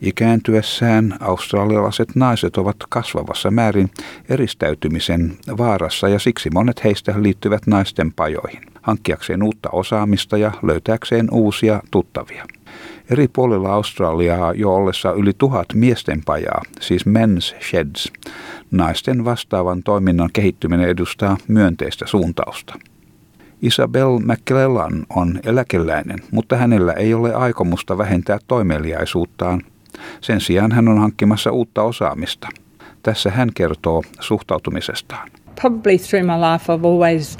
Ikääntyessään australialaiset naiset ovat kasvavassa määrin eristäytymisen vaarassa ja siksi monet heistä liittyvät naisten pajoihin, hankkiakseen uutta osaamista ja löytääkseen uusia tuttavia. Eri puolilla Australiaa jo ollessa yli 1,000 miesten pajaa, siis men's sheds. Naisten vastaavan toiminnan kehittyminen edustaa myönteistä suuntausta. Isabel McLellan on eläkeläinen, mutta hänellä ei ole aikomusta vähentää toimeliaisuuttaan. Sen sijaan hän on hankkimassa uutta osaamista. Tässä hän kertoo suhtautumisestaan. Probably through my life I've always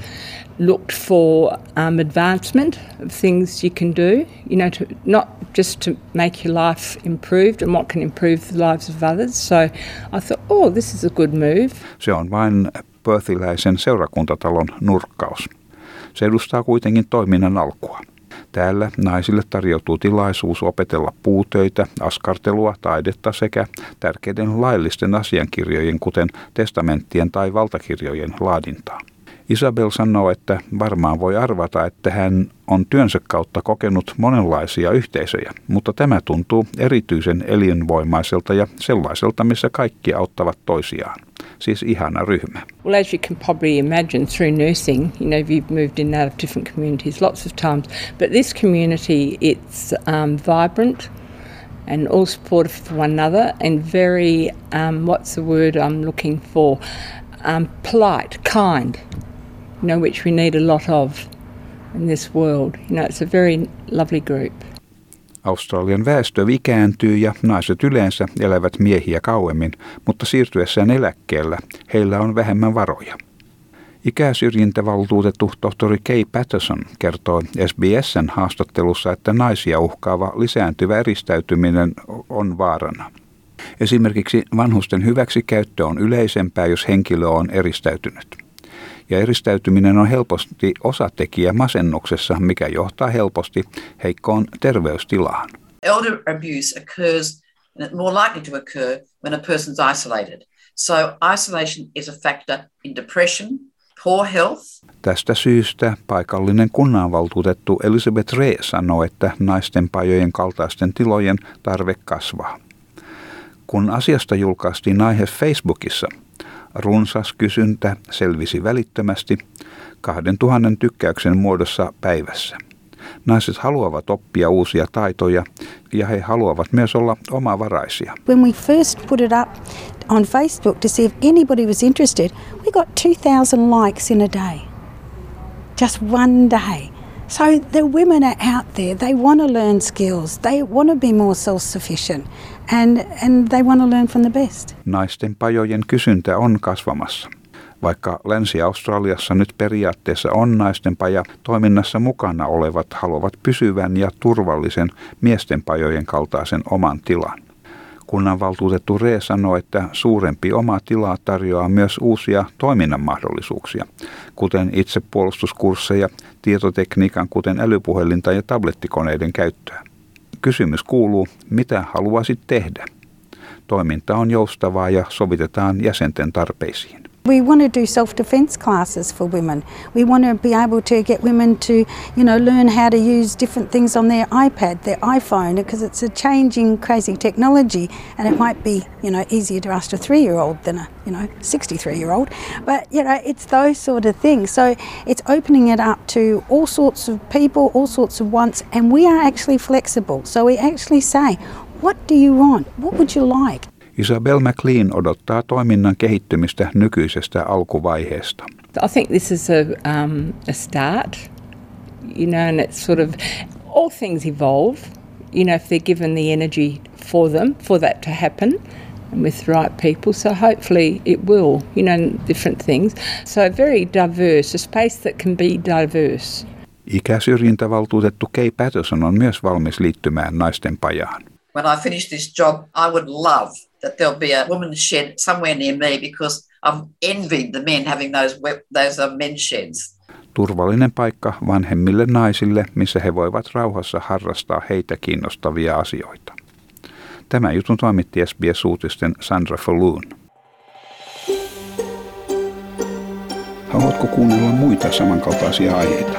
looked for advancement of things you can do, you know, to, not just to make your life improved and what can improve the lives of others. So I thought, oh, this is a good move. Se on vain perthiläisen seurakuntatalon nurkkaus. Se edustaa kuitenkin toiminnan alkua. Täällä naisille tarjoutuu tilaisuus opetella puutöitä, askartelua, taidetta sekä tärkeiden laillisten asiankirjojen, kuten testamenttien tai valtakirjojen laadintaa. Isabel sanoo, että varmaan voi arvata, että hän on työnsä kautta kokenut monenlaisia yhteisöjä, mutta tämä tuntuu erityisen elinvoimaiselta ja sellaiselta, missä kaikki auttavat toisiaan. Siis ihana ryhmä. Well, as you can probably imagine through nursing, you know, you've moved in and out of different communities lots of times, but this community, it's vibrant and all supportive for one another and very, what's the word I'm looking for, polite, kind. You know, which we need a lot of in this world. You know, it's a very lovely group. Australian väestö ikääntyy ja naiset yleensä elävät miehiä kauemmin, mutta siirtyessään eläkkeellä heillä on vähemmän varoja. Ikäsyrjintävaltuutettu tohtori Kay Patterson kertoi SBS:n haastattelussa, että naisia uhkaava lisääntyvä eristäytyminen on vaarana. Esimerkiksi vanhusten hyväksikäyttö on yleisempää, jos henkilö on eristäytynyt. Ja eristäytyminen on helposti osatekijä masennuksessa, mikä johtaa helposti heikkoon terveystilaan. Elder abuse occurs and it's more likely to occur when a person's isolated. So isolation is a factor in depression, poor health. Tästä syystä paikallinen kunnanvaltuutettu Elisabeth Re sanoo, että naisten pajojen kaltaisten tilojen tarve kasvaa. Kun asiasta julkaistiin aihe Facebookissa, runsas kysyntä selvisi välittömästi 2000 tykkäyksen muodossa päivässä. Naiset haluavat oppia uusia taitoja ja he haluavat myös olla omavaraisia. When we first put it up on Facebook to see if anybody was interested, we got 2,000 likes in a day. Just one day. So the women are out there. They want to learn skills. They want to be more self-sufficient. And they want to learn from the best. Naisten pajojen kysyntä on kasvamassa. Vaikka Länsi-Australiassa nyt periaatteessa on naisten paja, toiminnassa mukana olevat haluavat pysyvän ja turvallisen miesten pajojen kaltaisen oman tilan. Kunnanvaltuutettu Re sanoi, että suurempi oma tila tarjoaa myös uusia toiminnan mahdollisuuksia, kuten itsepuolustuskursseja, tietotekniikan kuten älypuhelinta ja tablettikoneiden käyttöä. Kysymys kuuluu, mitä haluaisit tehdä? Toiminta on joustavaa ja sovitetaan jäsenten tarpeisiin. We want to do self-defense classes for women. We want to be able to get women to, you know, learn how to use different things on their iPad, their iPhone, because it's a changing crazy technology and it might be, you know, easier to ask a 3-year-old than a, you know, 63-year-old. But, you know, it's those sort of things. So it's opening it up to all sorts of people, all sorts of wants, and we are actually flexible. So we actually say, what do you want? What would you like? Isabel McLellan odottaa toiminnan kehittymistä nykyisestä alkuvaiheesta. I think this is a start, you know, and it's sort of all things evolve, you know, if they're given the energy for them, for that to happen, and with the right people, so hopefully it will, you know, different things. So very diverse, a space that can be diverse. Ikäsyrjintävaltuutettu Kay Patterson on myös valmis liittymään naisten pajaan. When I finish this job, I would love that there'll be a women's shed somewhere near me because I've envied the men having those men's sheds. Turvallinen paikka vanhemmille naisille, missä he voivat rauhassa harrastaa heitä kiinnostavia asioita. Tämän jutun toimitti SBS-uutisten Sandra Falloon. Haluatko kuunnella muita samankaltaisia aiheita?